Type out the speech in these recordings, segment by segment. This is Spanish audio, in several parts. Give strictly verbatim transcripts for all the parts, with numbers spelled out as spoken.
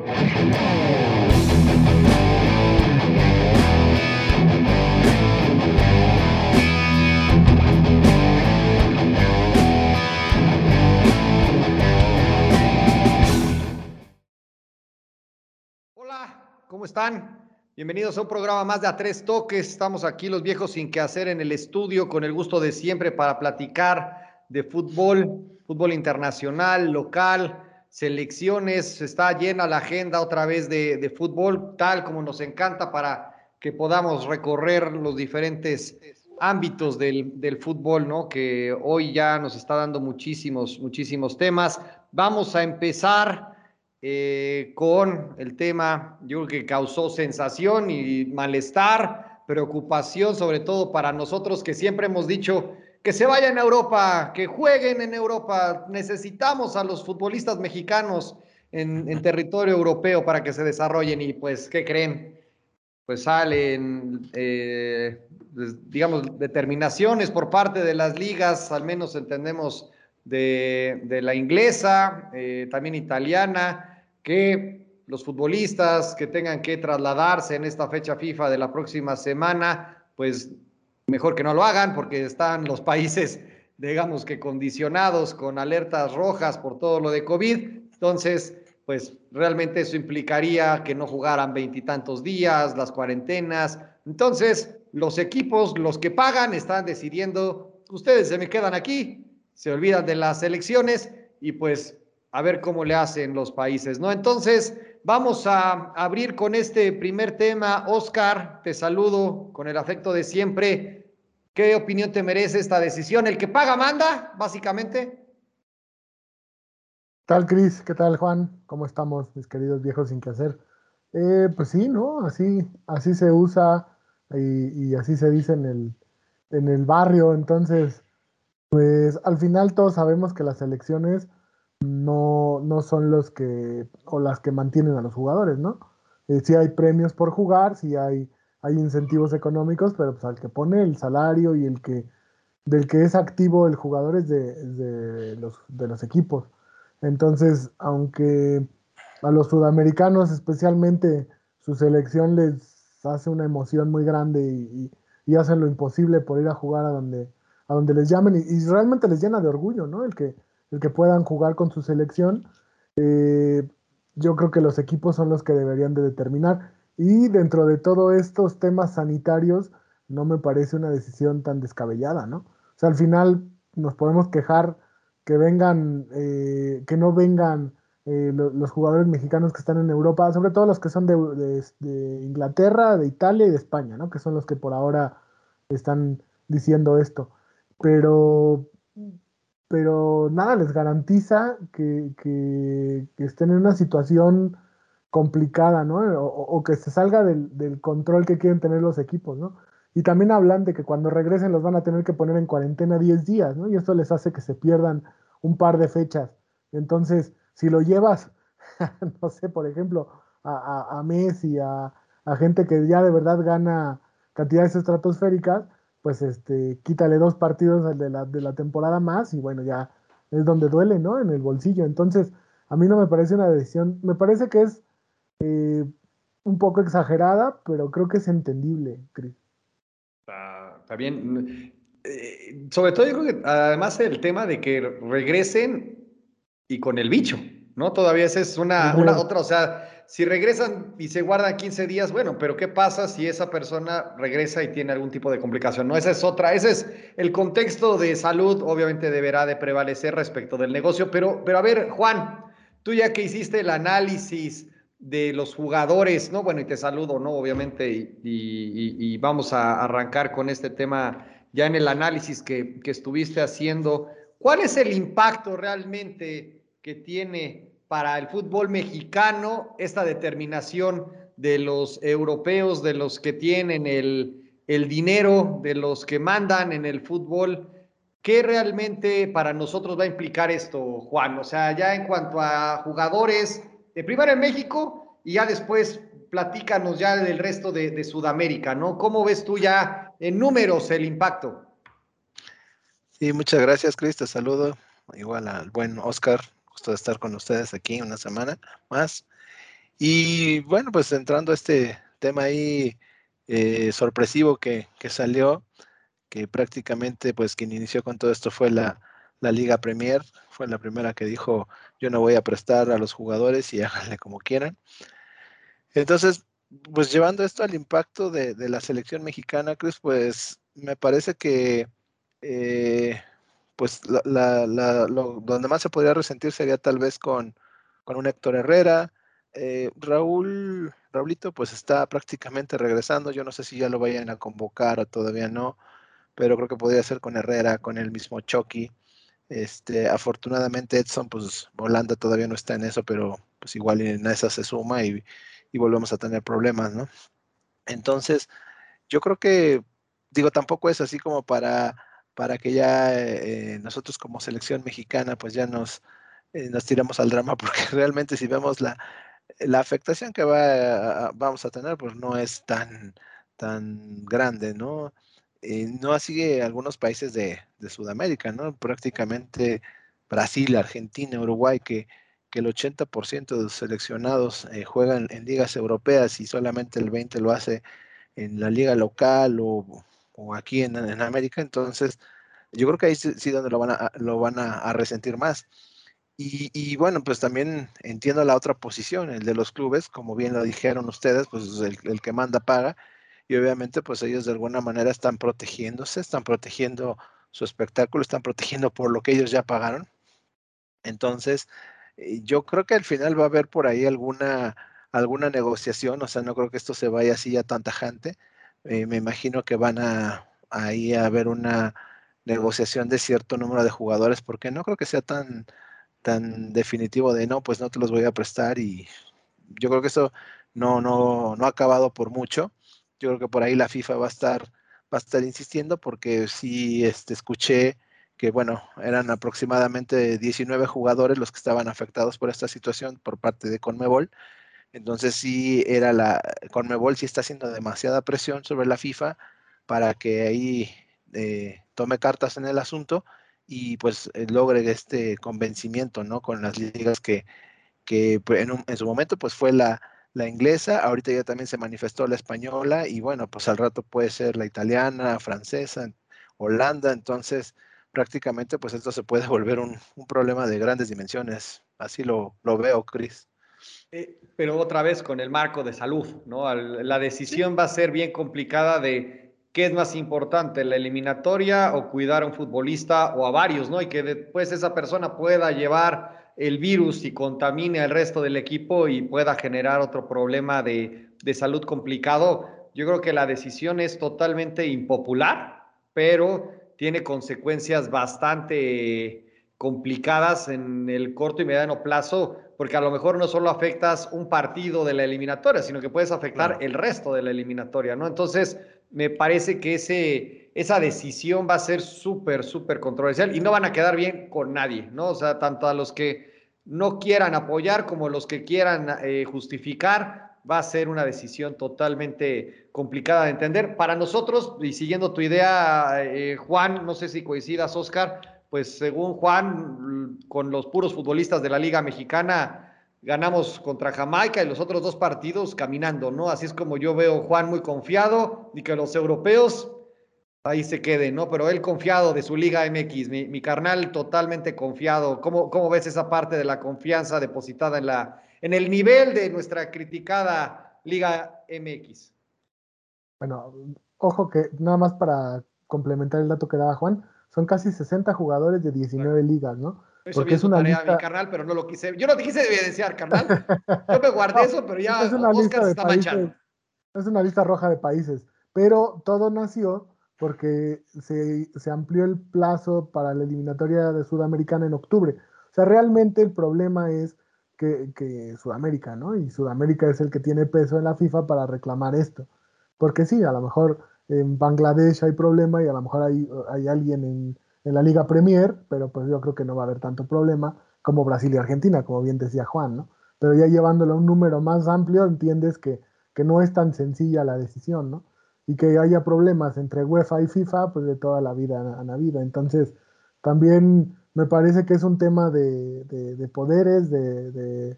Hola, ¿cómo están? Bienvenidos a un programa más de A Tres Toques. Estamos aquí los viejos sin que hacer en el estudio con el gusto de siempre para platicar de fútbol, fútbol internacional, local, selecciones. Está llena la agenda otra vez de, de fútbol, tal como nos encanta, para que podamos recorrer los diferentes ámbitos del, del fútbol, ¿no? Que hoy ya nos está dando muchísimos, muchísimos temas. Vamos a empezar Eh, con el tema, yo creo que causó sensación y malestar, preocupación, sobre todo para nosotros que siempre hemos dicho que se vayan a Europa, que jueguen en Europa. Necesitamos a los futbolistas mexicanos en, en territorio europeo para que se desarrollen. Y pues, ¿qué creen? Pues salen, eh, digamos, determinaciones por parte de las ligas, al menos entendemos De, de la inglesa, eh, también italiana, que los futbolistas que tengan que trasladarse en esta fecha FIFA de la próxima semana, pues mejor que no lo hagan, porque están los países, digamos que condicionados con alertas rojas por todo lo de COVID. Entonces, pues realmente eso implicaría que no jugaran veintitantos días, las cuarentenas. Entonces, los equipos, los que pagan, están decidiendo, ustedes se me quedan aquí, se olvidan de las elecciones y pues a ver cómo le hacen los países, ¿no? Entonces vamos a abrir con este primer tema. Oscar, te saludo con el afecto de siempre. ¿Qué opinión te merece esta decisión? ¿El que paga manda, básicamente? ¿Qué tal, Cris? ¿Qué tal, Juan? ¿Cómo estamos, mis queridos viejos sin que hacer? Eh, pues sí, ¿no? Así, así se usa y, y así se dice en el, en el barrio, entonces. Pues al final todos sabemos que las selecciones no, no son los que, o las que mantienen a los jugadores, ¿no? Eh, sí hay premios por jugar, sí hay, hay incentivos económicos, pero pues al que pone el salario y el que, del que es activo el jugador es de, de, los, de los equipos. Entonces, aunque a los sudamericanos especialmente su selección les hace una emoción muy grande y, y, y hacen lo imposible por ir a jugar a donde... a donde les llamen, y, y realmente les llena de orgullo, ¿no? El que, el que puedan jugar con su selección. Eh, yo creo que los equipos son los que deberían de determinar, y dentro de todos estos temas sanitarios, no me parece una decisión tan descabellada, ¿no? O sea, al final nos podemos quejar que vengan, eh, que no vengan eh, lo, los jugadores mexicanos que están en Europa, sobre todo los que son de, de, de Inglaterra, de Italia y de España, ¿no? Que son los que por ahora están diciendo esto. Pero, pero nada les garantiza que, que, que estén en una situación complicada, ¿no? O, o que se salga del, del control que quieren tener los equipos, ¿no? Y también hablan de que cuando regresen los van a tener que poner en cuarentena diez días, ¿no? Y esto les hace que se pierdan un par de fechas. Entonces, si lo llevas, no sé, por ejemplo, a, a, a Messi, a, a gente que ya de verdad gana cantidades estratosféricas, pues este, quítale dos partidos al de la, de la temporada más y bueno, ya es donde duele, ¿no? En el bolsillo. Entonces, a mí no me parece una decisión, me parece que es eh, un poco exagerada, pero creo que es entendible, Cris. Está, está bien. Eh, sobre todo yo creo que además el tema de que regresen y con el bicho, ¿no? Todavía esa es una, sí, una otra, o sea... Si regresan y se guardan quince días, bueno, pero ¿qué pasa si esa persona regresa y tiene algún tipo de complicación? No, esa es otra, ese es el contexto de salud, obviamente deberá de prevalecer respecto del negocio, pero, pero a ver, Juan, tú ya que hiciste el análisis de los jugadores, ¿no? Bueno, y te saludo, ¿no? Obviamente, y, y, y vamos a arrancar con este tema ya en el análisis que, que estuviste haciendo. ¿Cuál es el impacto realmente que tiene para el fútbol mexicano esta determinación de los europeos, de los que tienen el, el dinero, de los que mandan en el fútbol? ¿Qué realmente para nosotros va a implicar esto, Juan? O sea, ya en cuanto a jugadores, de primero en México y ya después platícanos ya del resto de, de Sudamérica, ¿no? ¿Cómo ves tú ya en números el impacto? Sí, muchas gracias, Cris, te saludo. Igual al buen Oscar. De estar con ustedes aquí una semana más. Y bueno, pues entrando a este tema ahí eh, sorpresivo que, que salió, que prácticamente pues quien inició con todo esto fue la, la Liga Premier, fue la primera que dijo yo no voy a prestar a los jugadores y háganle como quieran. Entonces, pues llevando esto al impacto de, de la selección mexicana, Cruz, pues me parece que eh, pues la, la, la, lo, donde más se podría resentir sería tal vez con, con un Héctor Herrera. Eh, Raúl, Raulito pues está prácticamente regresando, yo no sé si ya lo vayan a convocar o todavía no, pero creo que podría ser con Herrera, con el mismo Chucky. Este, afortunadamente Edson, pues Holanda todavía no está en eso, pero pues igual en esa se suma y, y volvemos a tener problemas, ¿no? Entonces, yo creo que, digo, tampoco es así como para, para que ya eh, nosotros como selección mexicana, pues ya nos, eh, nos tiramos al drama, porque realmente si vemos la, la afectación que va, vamos a tener, pues no es tan, tan grande, ¿no? Eh, no así algunos países de, de Sudamérica, ¿no? Prácticamente Brasil, Argentina, Uruguay, que, que el ochenta por ciento de los seleccionados eh, juegan en ligas europeas y solamente el veinte por ciento lo hace en la liga local o, o aquí en, en América. Entonces, yo creo que ahí sí, sí donde lo van a, lo van a, a resentir más. Y, y bueno, pues también entiendo la otra posición, el de los clubes, como bien lo dijeron ustedes, pues el, el que manda paga. Y obviamente pues ellos de alguna manera están protegiéndose, están protegiendo su espectáculo, están protegiendo por lo que ellos ya pagaron. Entonces, yo creo que al final va a haber por ahí alguna, alguna negociación, o sea, no creo que esto se vaya así ya tan tajante. Eh, me imagino que van a ahí a haber una negociación de cierto número de jugadores, porque no creo que sea tan, tan definitivo de no, pues no te los voy a prestar, y yo creo que eso no, no, no ha acabado por mucho. Yo creo que por ahí la FIFA va a estar, va a estar insistiendo, porque sí este, escuché que, bueno, eran aproximadamente diecinueve jugadores los que estaban afectados por esta situación por parte de Conmebol. Entonces sí era la... Conmebol sí está haciendo demasiada presión sobre la FIFA para que ahí eh, tome cartas en el asunto y pues eh, logre este convencimiento, ¿no? Con las ligas que, que en, un, en su momento pues fue la... la inglesa, ahorita ya también se manifestó la española, y bueno, pues al rato puede ser la italiana, francesa, Holanda. Entonces prácticamente pues esto se puede volver un, un problema de grandes dimensiones, así lo, lo veo, Cris. Eh, pero otra vez con el marco de salud, ¿no? La decisión va a ser bien complicada de qué es más importante, la eliminatoria o cuidar a un futbolista o a varios, ¿no? Y que después esa persona pueda llevar el virus y contamine al resto del equipo y pueda generar otro problema de, de salud complicado. Yo creo que la decisión es totalmente impopular, pero tiene consecuencias bastante complicadas en el corto y mediano plazo, porque a lo mejor no solo afectas un partido de la eliminatoria, sino que puedes afectar el resto de la eliminatoria, ¿no? Entonces, me parece que ese, esa decisión va a ser súper, súper controversial y no van a quedar bien con nadie, ¿no? O sea, tanto a los que no quieran apoyar como a los que quieran eh, justificar, va a ser una decisión totalmente complicada de entender. Para nosotros, y siguiendo tu idea, eh, Juan, no sé si coincidas, Oscar, pues según Juan, con los puros futbolistas de la Liga Mexicana, ganamos contra Jamaica y los otros dos partidos caminando, ¿no? Así es como yo veo a Juan muy confiado, y que los europeos ahí se queden, ¿no? Pero él confiado de su Liga M X, mi, mi carnal totalmente confiado. ¿Cómo, cómo ves esa parte de la confianza depositada en, la, en el nivel de nuestra criticada Liga M X? Bueno, ojo que nada más para complementar el dato que daba Juan, son casi sesenta jugadores de diecinueve bueno. ligas, ¿no? Eso porque es una tarea, lista... mi carnal, pero no lo quise. Yo no te quise evidenciar, carnal. Yo me guardé no, eso, pero ya es una Oscar se está países, manchando. Es una lista roja de países. Pero todo nació porque se, se amplió el plazo para la eliminatoria de Sudamericana en octubre. O sea, realmente el problema es que, que Sudamérica, ¿no? Y Sudamérica es el que tiene peso en la FIFA para reclamar esto. Porque sí, a lo mejor en Bangladesh hay problema y a lo mejor hay, hay alguien en... en la Liga Premier, pero pues yo creo que no va a haber tanto problema como Brasil y Argentina, como bien decía Juan, ¿no? Pero ya llevándolo a un número más amplio, entiendes que, que no es tan sencilla la decisión, ¿no? Y que haya problemas entre UEFA y FIFA, pues de toda la vida a la vida. Entonces, también me parece que es un tema de, de, de poderes, de, de,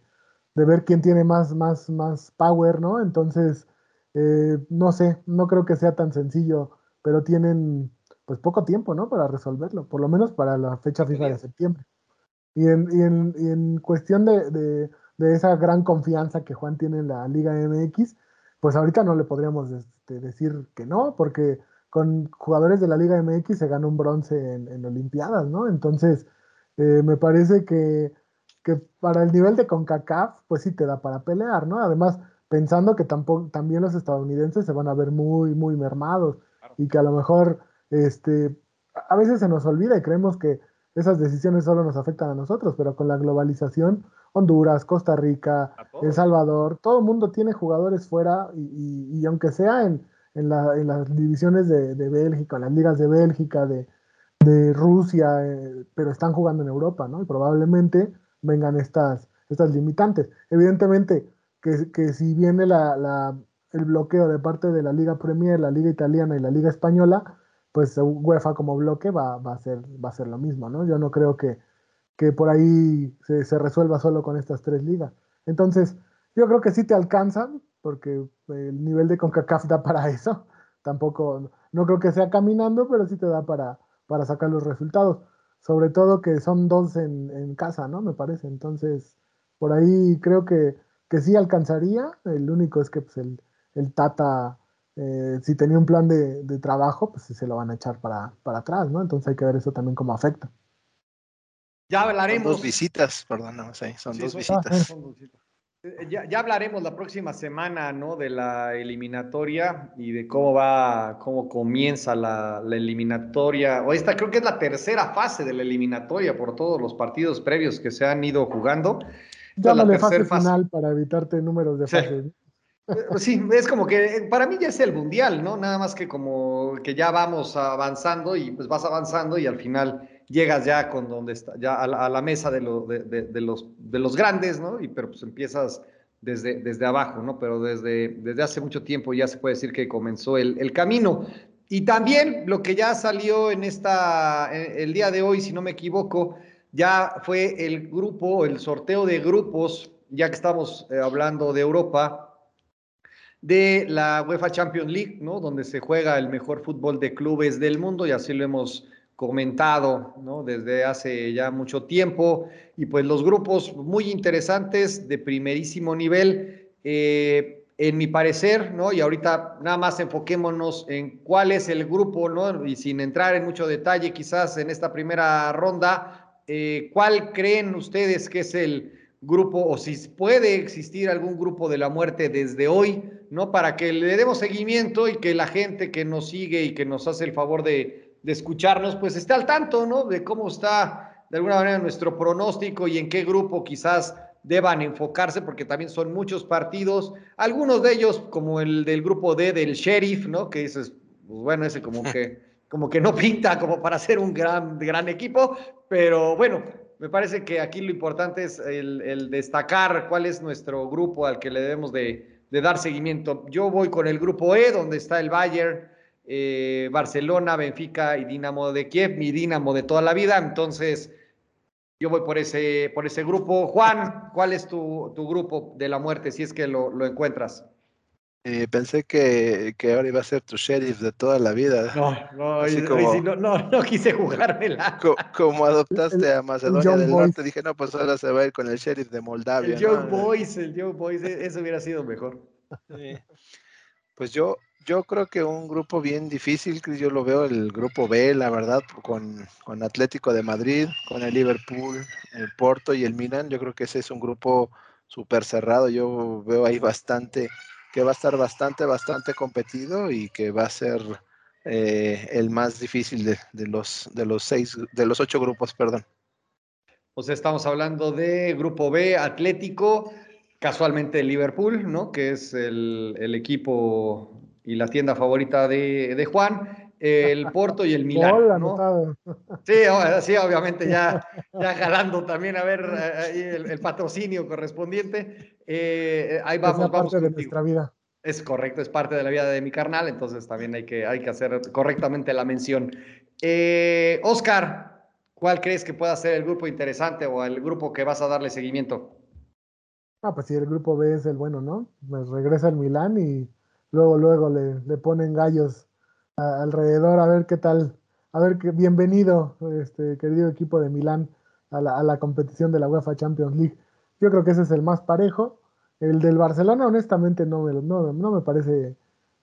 de ver quién tiene más, más, más power, ¿no? Entonces, eh, no sé, no creo que sea tan sencillo, pero tienen pues poco tiempo, ¿no? Para resolverlo, por lo menos para la fecha FIFA de septiembre. Y en, y en, y en cuestión de, de, de esa gran confianza que Juan tiene en la Liga M X, pues ahorita no le podríamos este, decir que no, porque con jugadores de la Liga M X se ganó un bronce en, en Olimpiadas, ¿no? Entonces, eh, me parece que, que para el nivel de Concacaf, pues sí te da para pelear, ¿no? Además, pensando que tampoco, también los estadounidenses se van a ver muy, muy mermados, claro, y que a lo mejor este, a veces se nos olvida y creemos que esas decisiones solo nos afectan a nosotros, pero con la globalización, Honduras, Costa Rica, El Salvador, todo el mundo tiene jugadores fuera y, y, y aunque sea en... En, la, en las divisiones de, de Bélgica, en las ligas de Bélgica, de, de Rusia, eh, pero están jugando en Europa, ¿no? Y probablemente vengan estas, estas limitantes. Evidentemente, que, que si viene la, la, el bloqueo de parte de la Liga Premier, la Liga Italiana y la Liga Española, pues UEFA como bloque va, va, a, ser, va a ser lo mismo, ¿no? Yo no creo que, que por ahí se, se resuelva solo con estas tres ligas. Entonces, yo creo que sí te alcanzan, porque el nivel de CONCACAF da para eso. Tampoco, no creo que sea caminando, pero sí te da para, para sacar los resultados. Sobre todo que son dos en, en casa, ¿no? Me parece. Entonces, por ahí creo que, que sí alcanzaría. El único es que pues, el, el Tata, eh, si tenía un plan de, de trabajo, pues sí se lo van a echar para, para atrás, ¿no? Entonces hay que ver eso también cómo afecta. Ya hablaremos. Son dos visitas, perdón, no sé, son sí, dos visitas. Ah, son dos visitas. Ya, ya hablaremos la próxima semana, ¿no? De la eliminatoria y de cómo va, cómo comienza la, la eliminatoria. O esta creo que es la tercera fase de la eliminatoria por todos los partidos previos que se han ido jugando. Ya la fase final para evitarte números de fases. Sí, es como que para mí ya es el mundial, ¿no? Nada más que como que ya vamos avanzando y pues vas avanzando y al final llegas ya con donde está, ya a la, a la mesa de, lo, de, de, de, los, de los grandes, ¿no? Y pero pues empiezas desde, desde abajo, ¿no? Pero desde, desde hace mucho tiempo ya se puede decir que comenzó el, el camino. Y también lo que ya salió en esta, el día de hoy, si no me equivoco, ya fue el grupo, el sorteo de grupos, ya que estamos eh, hablando de Europa, de la UEFA Champions League, ¿no? Donde se juega el mejor fútbol de clubes del mundo, y así lo hemos comentado, ¿no? Desde hace ya mucho tiempo, y pues los grupos muy interesantes, de primerísimo nivel, eh, en mi parecer, ¿no? Y ahorita nada más enfoquémonos en cuál es el grupo, ¿no? Y sin entrar en mucho detalle, quizás en esta primera ronda, eh, ¿cuál creen ustedes que es el grupo, o si puede existir algún grupo de la muerte desde hoy, ¿no? Para que le demos seguimiento y que la gente que nos sigue y que nos hace el favor de, de escucharnos, pues esté al tanto, ¿no? De cómo está, de alguna manera, nuestro pronóstico y en qué grupo quizás deban enfocarse, porque también son muchos partidos, algunos de ellos, como el del grupo D del Sheriff, ¿no? Que dices, pues bueno, ese como que, como que no pinta como para ser un gran, gran equipo, pero bueno. Me parece que aquí lo importante es el, el destacar cuál es nuestro grupo al que le debemos de, de dar seguimiento. Yo voy con el grupo E, donde está el Bayern, eh, Barcelona, Benfica y Dinamo de Kiev, mi Dinamo de toda la vida. Entonces, yo voy por ese, por ese grupo. Juan, ¿cuál es tu, tu grupo de la muerte, si es que lo, lo encuentras? Eh, pensé que, que ahora iba a ser tu Sheriff de toda la vida. No, no, y, como, y no, no, no quise jugármela. Co, como adoptaste el, a Macedonia del Boys. Norte, dije, no, pues ahora se va a ir con el Sheriff de Moldavia. El Young ¿no? Boys, el Young Boys, eso hubiera sido mejor. Sí. Pues yo, yo creo que un grupo bien difícil, yo lo veo el grupo B, la verdad, con, con Atlético de Madrid, con el Liverpool, el Porto y el Milan. Yo creo que ese es un grupo súper cerrado. Yo veo ahí bastante... que va a estar bastante, bastante competido y que va a ser eh, el más difícil de, de los de los seis, de los ocho grupos, perdón. O sea, estamos hablando de grupo B, Atlético, casualmente Liverpool, ¿no? Que es el, el equipo y la tienda favorita de, de Juan, el Porto y el Milan, Hola, ¿no? Sí, sí, obviamente ya, ya jalando también a ver el, el patrocinio correspondiente. Eh, ahí vamos, es vamos parte de nuestra vida. Es correcto, es parte de la vida de mi carnal, entonces también hay que, hay que hacer correctamente la mención. Eh, Oscar, ¿cuál crees que pueda ser el grupo interesante o el grupo que vas a darle seguimiento? Ah, pues sí, el grupo B es el bueno, ¿no? Pues regresa al Milan y luego, luego le, le ponen gallos a- alrededor, a ver qué tal, a ver qué, bienvenido, este querido equipo de Milán, a la, a la competición de la UEFA Champions League. Yo creo que ese es el más parejo. El del Barcelona, honestamente, no me, lo- no, no me parece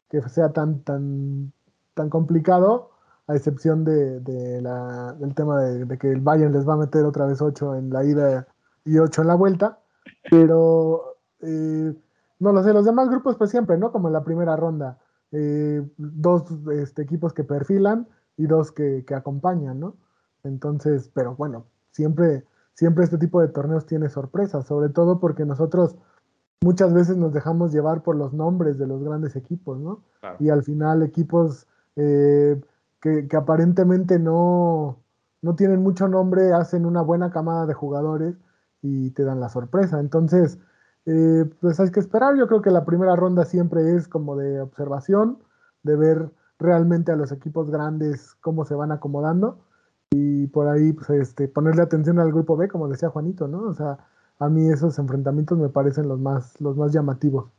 que sea tan, tan, tan complicado, a excepción de, de la- del tema de, de que el Bayern les va a meter otra vez ocho en la ida y ocho en la vuelta, pero eh, no lo sé, los demás grupos pues siempre, ¿no? Como en la primera ronda, eh, dos este, equipos que perfilan y dos que, que acompañan, ¿no? Entonces, pero bueno, siempre, siempre este tipo de torneos tiene sorpresas, sobre todo porque nosotros muchas veces nos dejamos llevar por los nombres de los grandes equipos, ¿no? Claro. Y al final equipos eh, que, que aparentemente no, no tienen mucho nombre, hacen una buena camada de jugadores y te dan la sorpresa. Entonces, eh, pues hay que esperar. Yo creo que la primera ronda siempre es como de observación, de ver realmente a los equipos grandes cómo se van acomodando y por ahí pues, este, ponerle atención al grupo B, como decía Juanito, ¿no? O sea, a mí esos enfrentamientos me parecen los más, los más llamativos.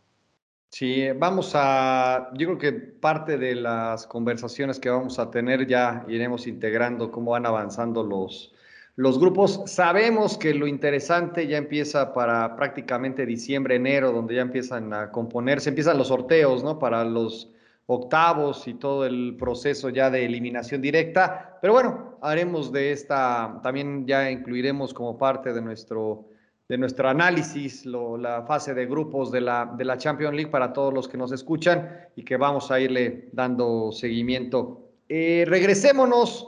Sí, eh, vamos a, yo creo que parte de las conversaciones que vamos a tener ya iremos integrando cómo van avanzando los, los grupos. Sabemos que lo interesante ya empieza para prácticamente diciembre, enero, donde ya empiezan a componerse, empiezan los sorteos, ¿no? Para los octavos y todo el proceso ya de eliminación directa. Pero bueno, haremos de esta, también ya incluiremos como parte de nuestro de nuestro análisis, lo- la fase de grupos de la, de la Champions League para todos los que nos escuchan y que vamos a irle dando seguimiento. Eh, regresémonos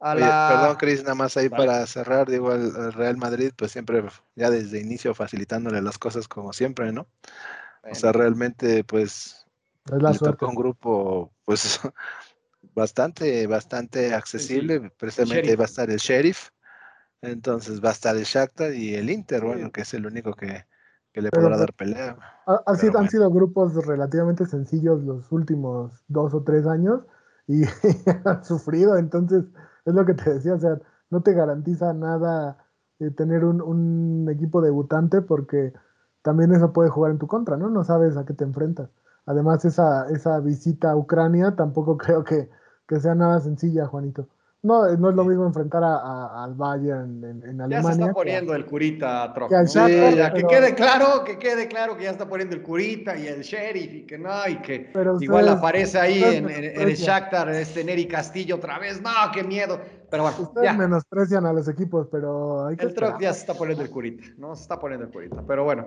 a Oye, perdón, la... Cris, nada más ahí Vale. para cerrar, digo, al, al Real Madrid, pues siempre, ya desde inicio, facilitándole las cosas como siempre, ¿no? O sea, Bueno, realmente, pues, Es la le tocó suerte. un grupo, pues, bastante, bastante sencillo. accesible, El precisamente ahí va a Sheriff. estar el Sheriff, entonces va a estar el Shakhtar y el Inter, bueno, Sí. que es el único que, que le Pero podrá pues, dar pelea, ha- ha pero sido- han bueno. sido grupos relativamente sencillos los últimos dos o tres años y han sufrido. Entonces, es lo que te decía, o sea, no te garantiza nada eh, tener un, un equipo debutante porque también eso puede jugar en tu contra, ¿no? No sabes a qué te enfrentas. Además, esa, esa visita a Ucrania tampoco creo que, que sea nada sencilla, Juanito. No, eh, no es lo mismo enfrentar a, a- al Bayern en, en Ya se está Alemania que a, poniendo el curita, que Troc, al ¿no? Ya, Shakhtar, Sí, ya, que pero, quede claro, que quede claro que ya está poniendo el curita y el Sheriff y que no, y que pero igual ustedes, aparece ahí ustedes en, en- en el menosprecian. Shakhtar, este Neri Castillo otra vez, no, qué miedo. Pero bueno, Ustedes ya, menosprecian a los equipos, pero hay que el Troc esperar. ya se está poniendo el curita, ¿no? Se está poniendo el curita, pero bueno.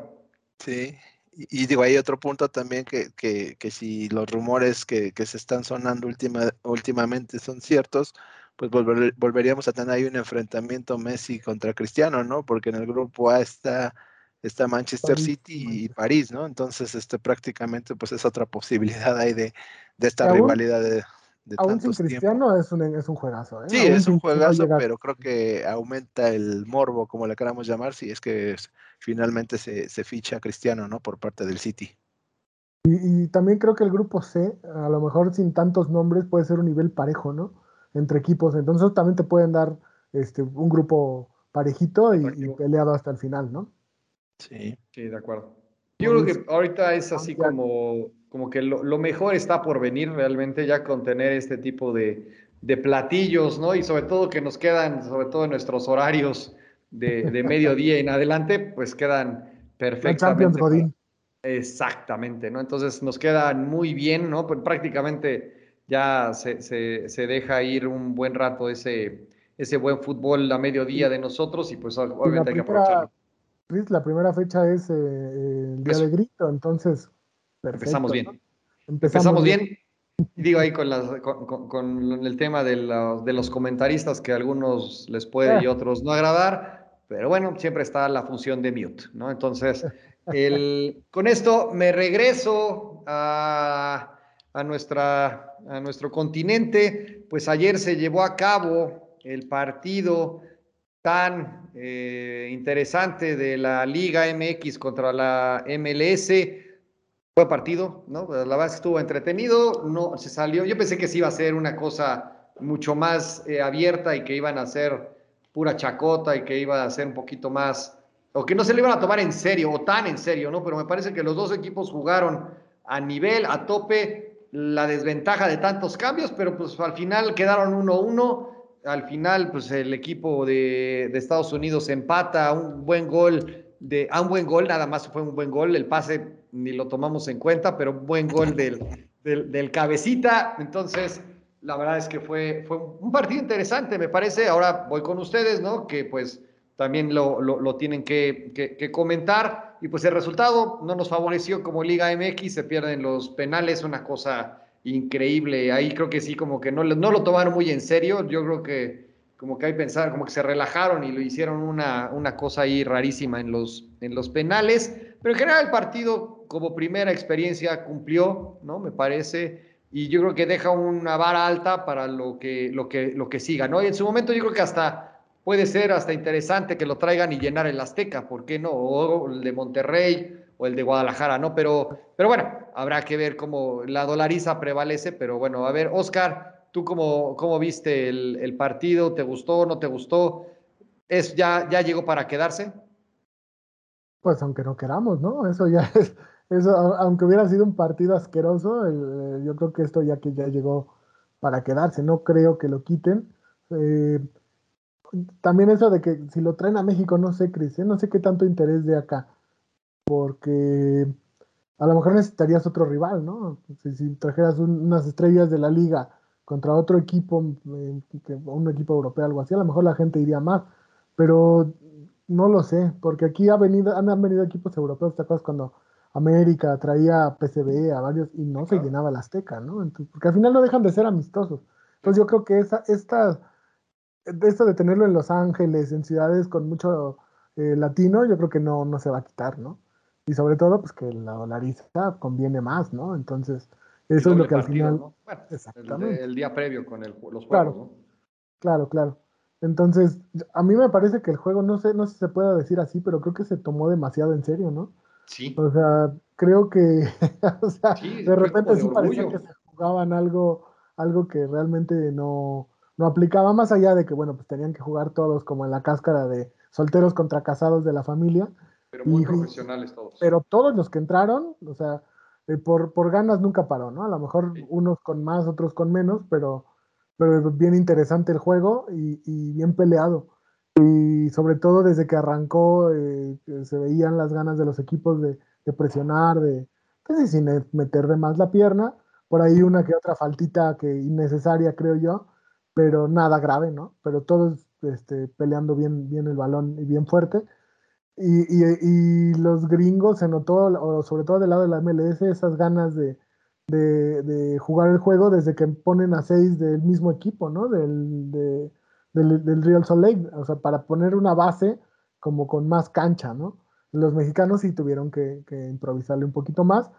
Sí, y, y digo, hay otro punto también que, que, que si los rumores que, que se están sonando última, últimamente son ciertos, pues volver- volveríamos a tener ahí un enfrentamiento Messi contra Cristiano, ¿no? Porque en el grupo A está, está Manchester París, City y Manchester. París, ¿no? Entonces, este prácticamente pues es otra posibilidad ahí de, de Que esta aún, rivalidad de, de aún sin tantos tiempos. Cristiano es un, es un juegazo, ¿eh? Sí, Aún es un sin que no juegazo, llega. pero creo que aumenta el morbo, como le queramos llamar, si es que es- finalmente se, se ficha a Cristiano, ¿no? Por parte del City. Y, y también creo que el grupo C, a lo mejor sin tantos nombres, puede ser un nivel parejo, ¿no? Entre equipos. Entonces también te pueden dar este, un grupo parejito y, y Atractivo. peleado hasta el final, ¿no? Sí. Sí, de acuerdo. Yo Como creo dice que ahorita es así Francia, como, como que lo, lo mejor está por venir realmente ya con tener este tipo de, de platillos, ¿no? Y sobre todo que nos quedan, sobre todo en nuestros horarios de, de mediodía en adelante, pues quedan la Champions perfectamente para... Godín. Exactamente, ¿no? Entonces nos quedan muy bien, ¿no? Pues prácticamente ya se, se- se deja ir un buen rato ese, ese buen fútbol a mediodía de nosotros y pues ob- Y la obviamente hay que primera, aprovecharlo. Chris, la primera fecha es eh, eh, el Día Eso, de Grito, entonces, empezamos perfecto, ¿no? bien. Empezamos Empezamos bien. bien. Digo ahí con, las, con, con- con el tema de los, de los comentaristas que a algunos les puede y Eh, otros no agradar, pero bueno, siempre está la función de mute, ¿no? Entonces, el, con esto me regreso a, a, nuestra, a nuestro continente, pues ayer se llevó a cabo el partido tan eh, interesante de la Liga M X contra la M L S. Buen partido, ¿no? La verdad es que estuvo entretenido, no se salió. Yo pensé que sí iba a ser una cosa mucho más eh, abierta y que iban a ser pura chacota y que iba a ser un poquito más o que no se le iban a tomar en serio, o tan en serio, ¿no? Pero me parece que los dos equipos jugaron a nivel, a tope, la desventaja de tantos cambios, pero pues al final quedaron uno uno, al final pues el equipo de, de Estados Unidos empata a un buen gol, de, a un buen gol, nada más fue un buen gol, el pase ni lo tomamos en cuenta, pero un buen gol del, del, del cabecita, entonces... La verdad es que fue, fue un partido interesante, me parece. Ahora voy con ustedes, ¿no? Que pues también lo, lo, lo tienen que, que, que comentar. Y pues el resultado no nos favoreció como Liga M X, se pierden los penales, una cosa increíble. Ahí creo que sí, como que no, no lo tomaron muy en serio. Yo creo que como que hay que pensar, como que se relajaron y lo hicieron una, una cosa ahí rarísima en los, en los penales. Pero en general el partido como primera experiencia cumplió, ¿no? Me parece... Y yo creo que deja una vara alta para lo que, lo que, lo que siga, ¿no? Y en su momento yo creo que hasta puede ser hasta interesante que lo traigan y llenar el Azteca, ¿por qué no? O el de Monterrey o el de Guadalajara, ¿no? Pero, pero bueno, habrá que ver cómo la dolariza prevalece, pero bueno, a ver, Oscar, ¿tú cómo, cómo viste el, el partido? ¿Te gustó, no te gustó? ¿Es, ya, ¿Ya llegó para quedarse? Pues aunque no queramos, ¿no? Eso ya es... Eso, aunque hubiera sido un partido asqueroso, eh, yo creo que esto ya que ya llegó para quedarse, no creo que lo quiten. Eh, también eso de que si lo traen a México, no sé, Cris, eh, no sé qué tanto interés de acá, porque a lo mejor necesitarías otro rival, ¿no? Si, si trajeras un, unas estrellas de la liga contra otro equipo, eh, que, un equipo europeo, algo así, a lo mejor la gente iría más, pero no lo sé, porque aquí ha venido, han, han venido equipos europeos, ¿te acuerdas cuando América traía a P S V, a varios, y no claro. Se llenaba la Azteca, ¿no? Entonces, porque al final no dejan de ser amistosos. Entonces yo creo que esa, esta, esto de tenerlo en Los Ángeles, en ciudades con mucho eh, latino, yo creo que no, no se va a quitar, ¿no? Y sobre todo, pues que la dolariza conviene más, ¿no? Entonces, eso es lo que partido, al final... ¿no? Bueno, exactamente. El, el día previo con el, los juegos, claro, ¿no? Claro, claro. Entonces, a mí me parece que el juego, no sé, no sé si se puede decir así, pero creo que se tomó demasiado en serio, ¿no? Sí. O sea, creo que o sea, sí, de repente de sí parecía que se jugaban algo, algo que realmente no, no aplicaba, más allá de que, bueno, pues tenían que jugar todos como en la cáscara de solteros contra casados de la familia. Pero muy y, profesionales todos. Pero todos los que entraron, o sea, eh, por, por ganas nunca paró, ¿no? A lo mejor sí. Unos con más, otros con menos, pero, pero bien interesante el juego y, y bien peleado. Y sobre todo desde que arrancó eh, se veían las ganas de los equipos de, de presionar, de pues, sin meter de más la pierna, por ahí una que otra faltita que innecesaria creo yo, pero nada grave, ¿no? Pero todos este, peleando bien, bien el balón y bien fuerte. Y, y, y los gringos se notó, o sobre todo del lado de la M L S, esas ganas de, de, de jugar el juego desde que ponen a seis del mismo equipo, ¿no? Del... De, Del, del Real Salt Lake, o sea, para poner una base como con más cancha, ¿no? Los mexicanos sí tuvieron que, que improvisarle un poquito más,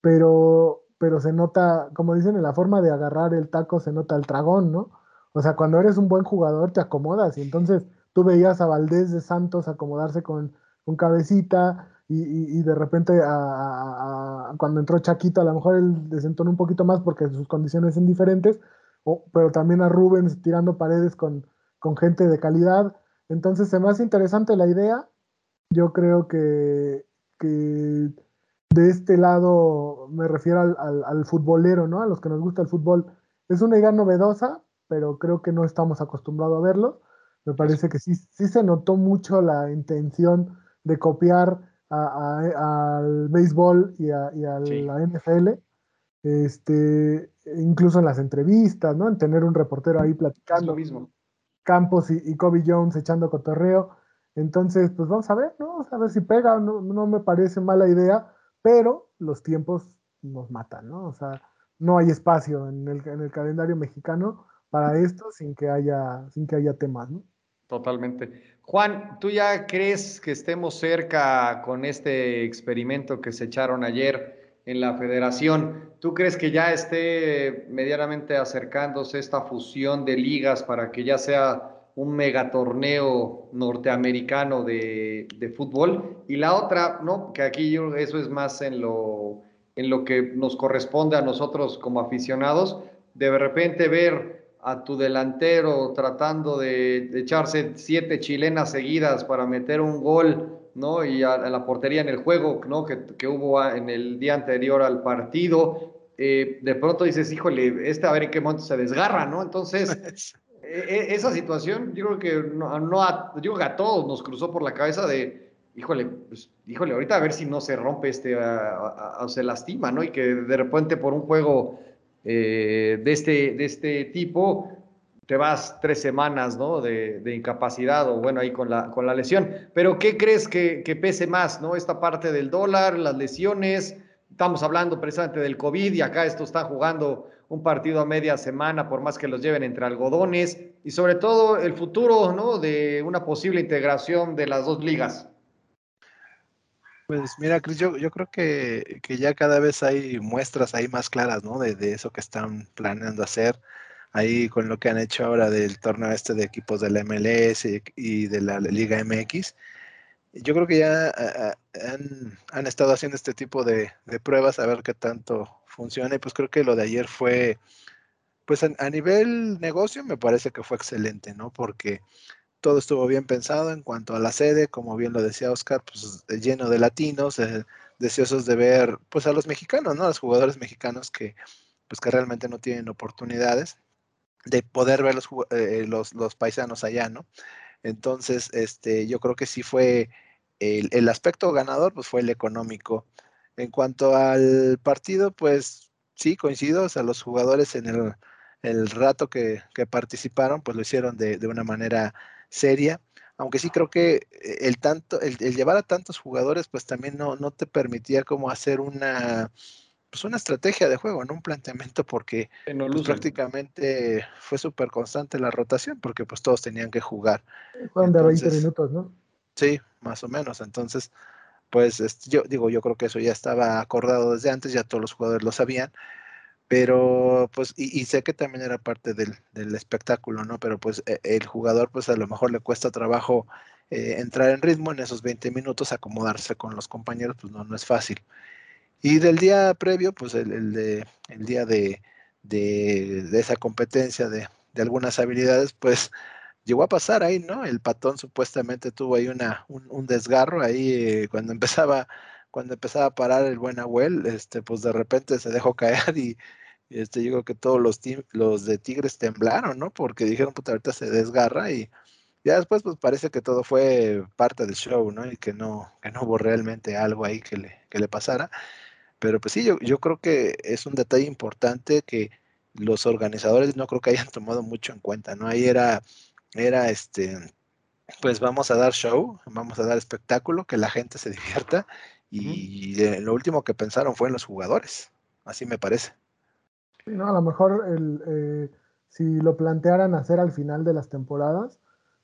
pero, pero se nota, como dicen, en la forma de agarrar el taco se nota el tragón, ¿no? O sea, cuando eres un buen jugador te acomodas, y entonces tú veías a Valdés de Santos acomodarse con, con cabecita, y, y, y de repente a, a, a, cuando entró Chaquito, a lo mejor él desentonó un poquito más porque sus condiciones son diferentes, Oh, pero también a Rubens tirando paredes con, con gente de calidad. Entonces se me hace interesante la idea. Yo creo que, que de este lado me refiero al, al, al futbolero, ¿no? A los que nos gusta el fútbol. Es una idea novedosa, pero creo que no estamos acostumbrados a verlo. Me parece que sí, sí se notó mucho la intención de copiar a, a, al béisbol y a, y a sí. la N F L. Este, incluso en las entrevistas, ¿no? En tener un reportero ahí platicando. Lo mismo. Campos y, y Kobe Jones echando cotorreo. Entonces, pues vamos a ver, ¿no? Vamos a ver si pega. No, no me parece mala idea, pero los tiempos nos matan, ¿no? O sea, no hay espacio en el, en el calendario mexicano para esto sin que haya, sin que haya temas, ¿no? Totalmente. Juan, ¿tú ya crees que estemos cerca con este experimento que se echaron ayer en la federación? ¿Tú crees que ya esté medianamente acercándose esta fusión de ligas para que ya sea un megatorneo norteamericano de, de fútbol? Y la otra, ¿no? Que aquí yo, eso es más en lo, en lo que nos corresponde a nosotros como aficionados, de repente ver a tu delantero tratando de, de echarse siete chilenas seguidas para meter un gol, ¿no? Y a, a la portería en el juego, ¿no? que, que hubo a, en el día anterior al partido. Eh, de pronto dices, híjole, este a ver en qué momento se desgarra, ¿no? Entonces, eh, esa situación, yo creo que no, no a, yo creo que a todos nos cruzó por la cabeza de, híjole, pues, híjole, ahorita a ver si no se rompe este, o se lastima, ¿no? Y que de repente por un juego eh, de, este, de este tipo te vas tres semanas, ¿no? De, de incapacidad o, bueno, ahí con la, con la lesión. Pero, ¿qué crees que, que pese más, ¿no? Esta parte del dólar, las lesiones. Estamos hablando precisamente del COVID y acá estos están jugando un partido a media semana, por más que los lleven entre algodones, y sobre todo el futuro, ¿no? De una posible integración de las dos ligas. Pues mira, Cris, yo, yo creo que, que ya cada vez hay muestras ahí más claras, ¿no? De, de eso que están planeando hacer ahí con lo que han hecho ahora del torneo este de equipos de la M L S y de la Liga M X. Yo creo que ya a, a, han, han estado haciendo este tipo de, de pruebas a ver qué tanto funciona, y pues creo que lo de ayer fue, pues a, a nivel negocio me parece que fue excelente, ¿no? Porque todo estuvo bien pensado en cuanto a la sede, como bien lo decía Oscar, pues lleno de latinos, eh, deseosos de ver pues a los mexicanos, ¿no? A los jugadores mexicanos que, pues, que realmente no tienen oportunidades de poder ver los, eh, los, los paisanos allá, ¿no? Entonces, este, yo creo que sí fue el, el aspecto ganador, pues fue el económico. En cuanto al partido, pues sí, coincido, o sea, los jugadores en el, el rato que, que participaron, pues lo hicieron de, de una manera seria, aunque sí creo que el, tanto, el, el llevar a tantos jugadores, pues también no, no te permitía como hacer una, pues, una estrategia de juego, ¿no? Un planteamiento, porque no pues, prácticamente fue súper constante la rotación, porque pues todos tenían que jugar. Juegan de veinte minutos, ¿no? Sí, más o menos. Entonces, pues este, yo digo, yo creo que eso ya estaba acordado desde antes, ya todos los jugadores lo sabían, pero pues, y, y sé que también era parte del, del espectáculo, ¿no? Pero pues eh, el jugador, pues a lo mejor le cuesta trabajo eh, entrar en ritmo en esos veinte minutos, acomodarse con los compañeros, pues no, no es fácil. Y del día previo, pues el, el, de, el día de, de, de esa competencia de, de algunas habilidades, pues llegó a pasar ahí, ¿no? El patón supuestamente tuvo ahí una, un, un desgarro ahí eh, cuando empezaba, cuando empezaba a parar el buen Abuel, este, pues de repente se dejó caer y, y este, yo creo que todos los, los de Tigres temblaron, ¿no? Porque dijeron, puta, ahorita se desgarra, y ya después pues parece que todo fue parte del show, ¿no? Y que no, que no hubo realmente algo ahí que le, que le pasara. Pero pues sí, yo, yo creo que es un detalle importante que los organizadores no creo que hayan tomado mucho en cuenta, ¿no? Ahí era, era este, pues vamos a dar show, vamos a dar espectáculo, que la gente se divierta, y uh-huh. eh, lo último que pensaron fue en los jugadores, así me parece. Sí, no, a lo mejor el, eh, si lo plantearan hacer al final de las temporadas,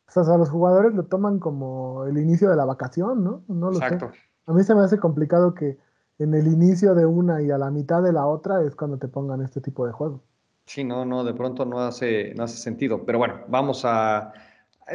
pues hasta los jugadores lo toman como el inicio de la vacación, ¿no? No lo Exacto. sé. A mí se me hace complicado que en el inicio de una y a la mitad de la otra es cuando te pongan este tipo de juego. Sí, no, no, de pronto no hace, no hace sentido. Pero bueno, vamos a,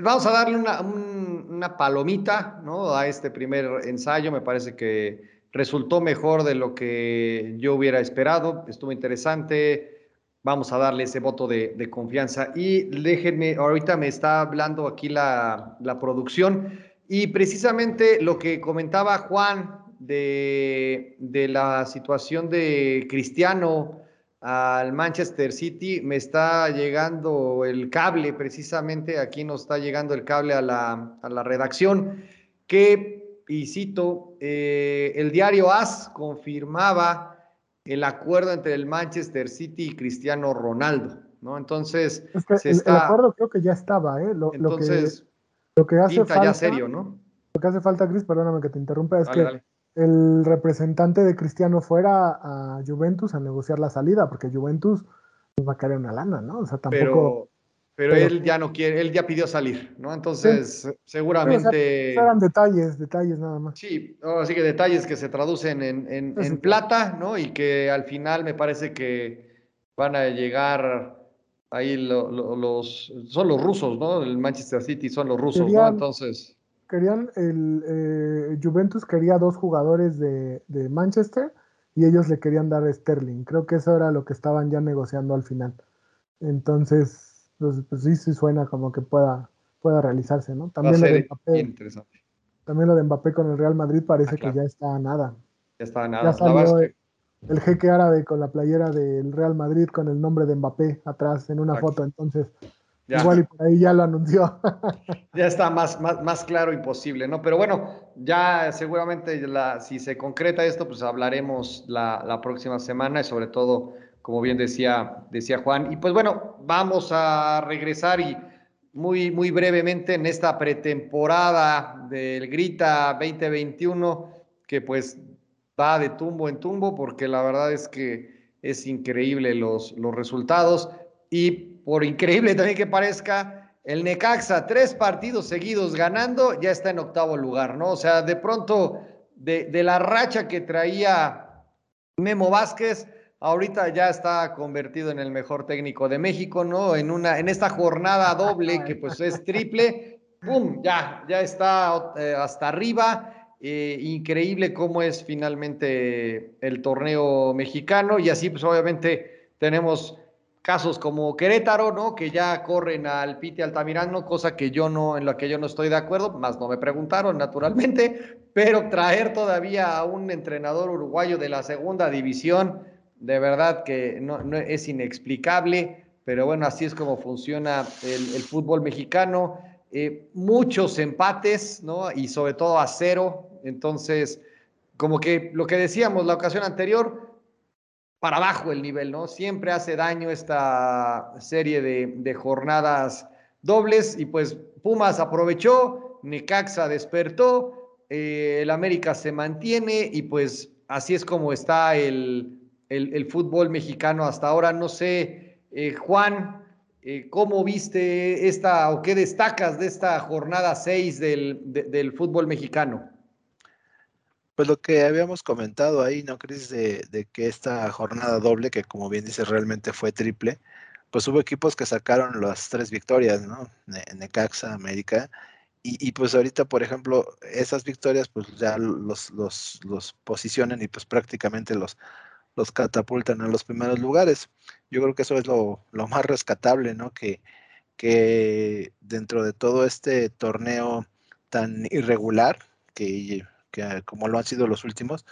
vamos a darle una, un, una palomita, ¿no? A este primer ensayo. Me parece que resultó mejor de lo que yo hubiera esperado. Estuvo interesante. Vamos a darle ese voto de, de confianza. Y déjenme, ahorita me está hablando aquí la, la producción. Y precisamente lo que comentaba Juan, De, de la situación de Cristiano al Manchester City, me está llegando el cable, precisamente aquí nos está llegando el cable a la, a la redacción, que, y cito, eh, el diario AS confirmaba el acuerdo entre el Manchester City y Cristiano Ronaldo, ¿no? Entonces, es que se el, está, el acuerdo creo que ya estaba, ¿eh? Lo, entonces, lo que, lo que hace pinta falta, ya serio, ¿no? Lo que hace falta, Cris, perdóname que te interrumpa, es dale, que dale. El representante de Cristiano fuera a Juventus a negociar la salida, porque Juventus va a caer una lana, ¿no? O sea, tampoco... Pero, pero, pero él ya no quiere, él ya pidió salir, ¿no? Entonces, sí. seguramente... O sea, eran detalles, detalles nada más. Sí, así que detalles que se traducen en, en, en plata, ¿no? Y que al final me parece que van a llegar... Ahí lo, lo, los... Son los rusos, ¿no? El Manchester City son los rusos, Serían... ¿no? Entonces... Querían, el eh, Juventus quería dos jugadores de, de Manchester y ellos le querían dar a Sterling. Creo que eso era lo que estaban ya negociando al final. Entonces, pues, pues sí, sí suena como que pueda, pueda realizarse, ¿no? También, lo del, Mbappé, También lo de Mbappé con el Real Madrid parece ah, claro. que ya está a nada. Ya está a nada. Ya salió el, el jeque árabe con la playera del Real Madrid con el nombre de Mbappé atrás en una Aquí. foto, entonces ya. igual y por ahí ya lo anunció. Ya está más, más, más claro imposible, ¿no? Pero bueno, ya seguramente la, si se concreta esto, pues hablaremos la, la próxima semana y sobre todo, como bien decía, decía Juan. Y pues bueno, vamos a regresar y Muy, muy brevemente en esta pretemporada del Grita veinte veintiuno, que pues va de tumbo en tumbo, porque la verdad es que es increíble los, los resultados, y por increíble también que parezca, el Necaxa, tres partidos seguidos ganando, ya está en octavo lugar, ¿no? O sea, de pronto, de, de la racha que traía Memo Vázquez, ahorita ya está convertido en el mejor técnico de México, ¿no? En una, en esta jornada doble, que pues es triple, ¡pum! Ya, ya está eh, hasta arriba. Eh, increíble cómo es finalmente el torneo mexicano. Y así, pues obviamente, tenemos casos como Querétaro, ¿no? Que ya corren al Piti Altamirano, cosa que yo no, en la que yo no estoy de acuerdo, más no me preguntaron, naturalmente. Pero traer todavía a un entrenador uruguayo de la segunda división, de verdad que no, no es inexplicable, pero bueno, así es como funciona el, el fútbol mexicano. Eh, muchos empates, ¿no? Y sobre todo a cero. Entonces, como que lo que decíamos la ocasión anterior, para abajo el nivel, ¿no? Siempre hace daño esta serie de, de jornadas dobles. Y pues Pumas aprovechó, Necaxa despertó, eh, el América se mantiene y pues así es como está el... El, el fútbol mexicano hasta ahora. No sé, eh, Juan, eh, ¿cómo viste esta o qué destacas de esta jornada seis del, de, del fútbol mexicano? Pues lo que habíamos comentado ahí, ¿no, Cris? De, de que esta jornada doble, que como bien dices realmente fue triple, pues hubo equipos que sacaron las tres victorias, ¿no? Ne, Necaxa, América, y, y pues ahorita, por ejemplo, esas victorias pues ya los, los, los posicionan y pues prácticamente los los catapultan a los primeros lugares. Yo creo que eso es lo, lo más rescatable, ¿no? Que, que dentro de todo este torneo tan irregular, que, que como lo han sido los últimos,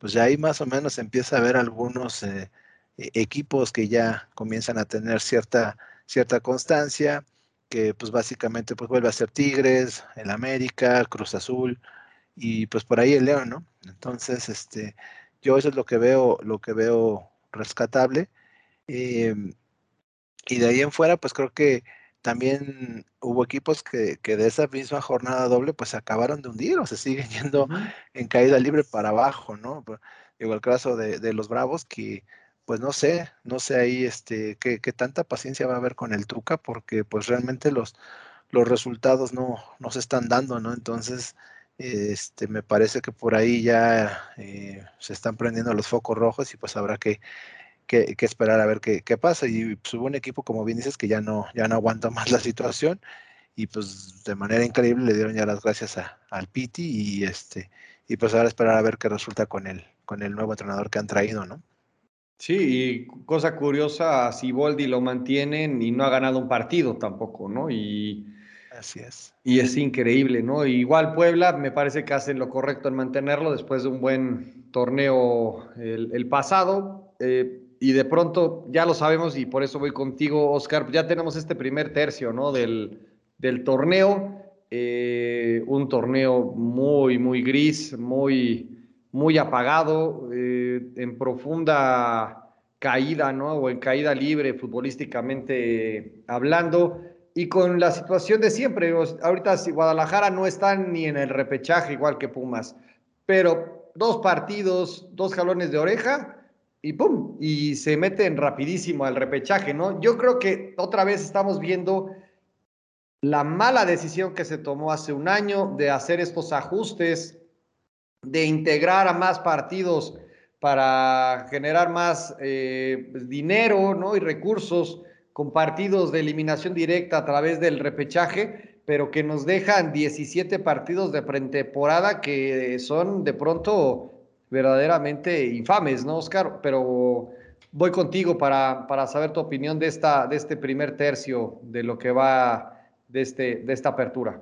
pues ya ahí más o menos empieza a haber algunos eh, equipos que ya comienzan a tener cierta, cierta constancia, que pues básicamente pues vuelve a ser Tigres, el América, Cruz Azul, y pues por ahí el León, ¿no? Entonces, este... yo eso es lo que veo, lo que veo rescatable. Eh, y de ahí en fuera, pues creo que también hubo equipos que, que de esa misma jornada doble, pues se acabaron de hundir o se siguen yendo en caída libre para abajo, ¿no? Digo, el caso de, de los Bravos, que pues no sé, no sé ahí este, qué, qué tanta paciencia va a haber con el Tuca, porque pues realmente los, los resultados no, no se están dando, ¿no? Entonces... Este, me parece que por ahí ya eh, se están prendiendo los focos rojos y pues habrá que, que, que esperar a ver qué, qué pasa. Y pues, hubo un equipo, como bien dices, que ya no, ya no aguanta más la situación y pues de manera increíble le dieron ya las gracias a, al Piti y, este, y pues ahora esperar a ver qué resulta con el, con el nuevo entrenador que han traído, ¿no? Sí, y cosa curiosa, Siboldi lo mantienen y no ha ganado un partido tampoco, ¿no? Y... Así es. Y es increíble, ¿no? Igual Puebla, me parece que hacen lo correcto en mantenerlo después de un buen torneo el, el pasado. Eh, y de pronto, ya lo sabemos, y por eso voy contigo, Oscar, ya tenemos este primer tercio, ¿no? Del, del torneo. Eh, un torneo muy, muy gris, muy, muy apagado, eh, en profunda caída, ¿no? O en caída libre, futbolísticamente hablando. Y con la situación de siempre, ahorita Guadalajara no está ni en el repechaje igual que Pumas, pero dos partidos, dos jalones de oreja y ¡pum! Y se meten rapidísimo al repechaje, ¿no? Yo creo que otra vez estamos viendo la mala decisión que se tomó hace un año de hacer estos ajustes, de integrar a más partidos para generar más eh, dinero, ¿no? Y recursos, con partidos de eliminación directa a través del repechaje, pero que nos dejan diecisiete partidos de pretemporada que son de pronto verdaderamente infames, ¿no, Oscar? Pero voy contigo para, para saber tu opinión de, esta, de este primer tercio de lo que va de, este, de esta apertura.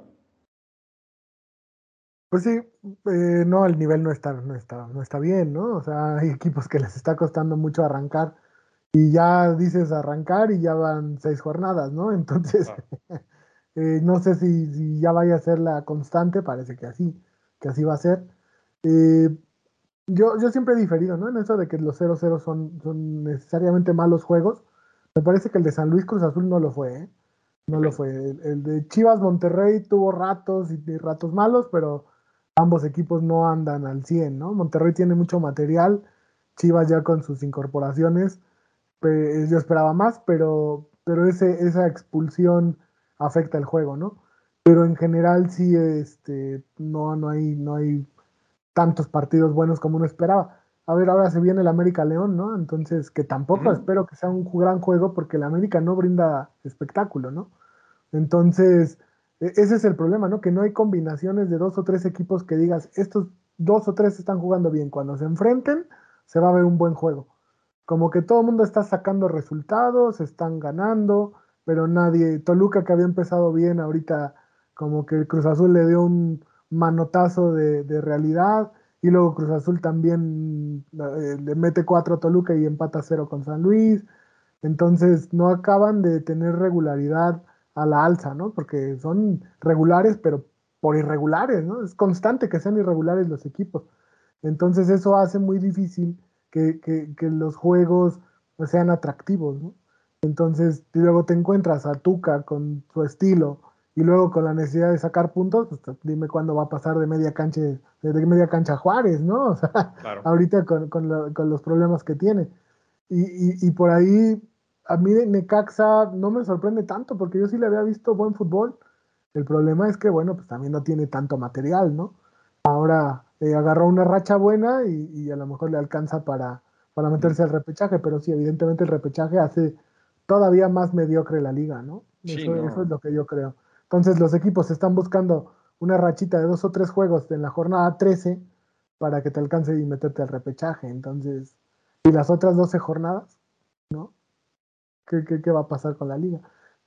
Pues sí, eh, no, el nivel no está, no está, no está bien, ¿no? O sea, hay equipos que les está costando mucho arrancar y ya dices arrancar y ya van seis jornadas, ¿no? Entonces, ah. eh, no sé si, si ya vaya a ser la constante, parece que así, que así va a ser. Eh, yo, yo siempre he diferido, ¿no? En eso de que los cero cero son, son necesariamente malos juegos. Me parece que el de San Luis Cruz Azul no lo fue, ¿eh? No okay. lo fue. El, el de Chivas Monterrey tuvo ratos y, y ratos malos, pero ambos equipos no andan al cien, ¿no? Monterrey tiene mucho material, Chivas ya con sus incorporaciones, pues, yo esperaba más, pero, pero ese, esa expulsión afecta el juego, ¿no? Pero en general sí, este, no, no hay, no hay tantos partidos buenos como uno esperaba. A ver, ahora se viene el América León, ¿no? Entonces, que tampoco uh-huh. espero que sea un gran juego porque el América no brinda espectáculo, ¿no? Entonces, ese es el problema, ¿no? Que no hay combinaciones de dos o tres equipos que digas, estos dos o tres están jugando bien. Cuando se enfrenten, se va a ver un buen juego. Como que todo el mundo está sacando resultados, están ganando, pero nadie... Toluca, que había empezado bien, ahorita como que el Cruz Azul le dio un manotazo de, de realidad, y luego Cruz Azul también eh, le mete cuatro a Toluca y empata cero con San Luis. Entonces, no acaban de tener regularidad a la alza, ¿no? Porque son regulares, pero por irregulares, ¿no? Es constante que sean irregulares los equipos. Entonces eso hace muy difícil que, que, que los juegos sean atractivos, ¿no? Entonces luego te encuentras a Tuca con su estilo y luego con la necesidad de sacar puntos, pues dime cuándo va a pasar de media cancha, de media cancha a Juárez, ¿no? O sea, claro. Ahorita con, con, lo, con los problemas que tiene. Y, y, y por ahí... A mí Necaxa no me sorprende tanto porque yo sí le había visto buen fútbol. El problema es que, bueno, pues también no tiene tanto material, ¿no? Ahora eh, agarró una racha buena y, y a lo mejor le alcanza para, para meterse al repechaje, pero sí, evidentemente el repechaje hace todavía más mediocre la liga, ¿no? Eso, sí, no. Eso es lo que yo creo. Entonces los equipos están buscando una rachita de dos o tres juegos en la jornada trece para que te alcance y meterte al repechaje. Entonces, y las otras doce jornadas, ¿no? ¿Qué, qué, ¿Qué va a pasar con la liga?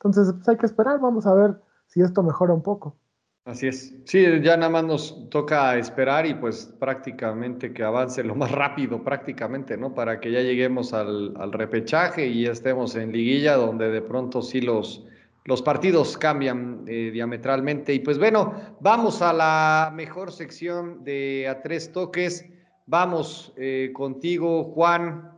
Entonces, pues hay que esperar, vamos a ver si esto mejora un poco. Así es. Sí, ya nada más nos toca esperar y pues prácticamente que avance lo más rápido, prácticamente, ¿no? Para que ya lleguemos al, al repechaje y ya estemos en liguilla, donde de pronto sí los, los partidos cambian eh, diametralmente. Y pues bueno, vamos a la mejor sección de A Tres Toques. Vamos eh, contigo, Juan.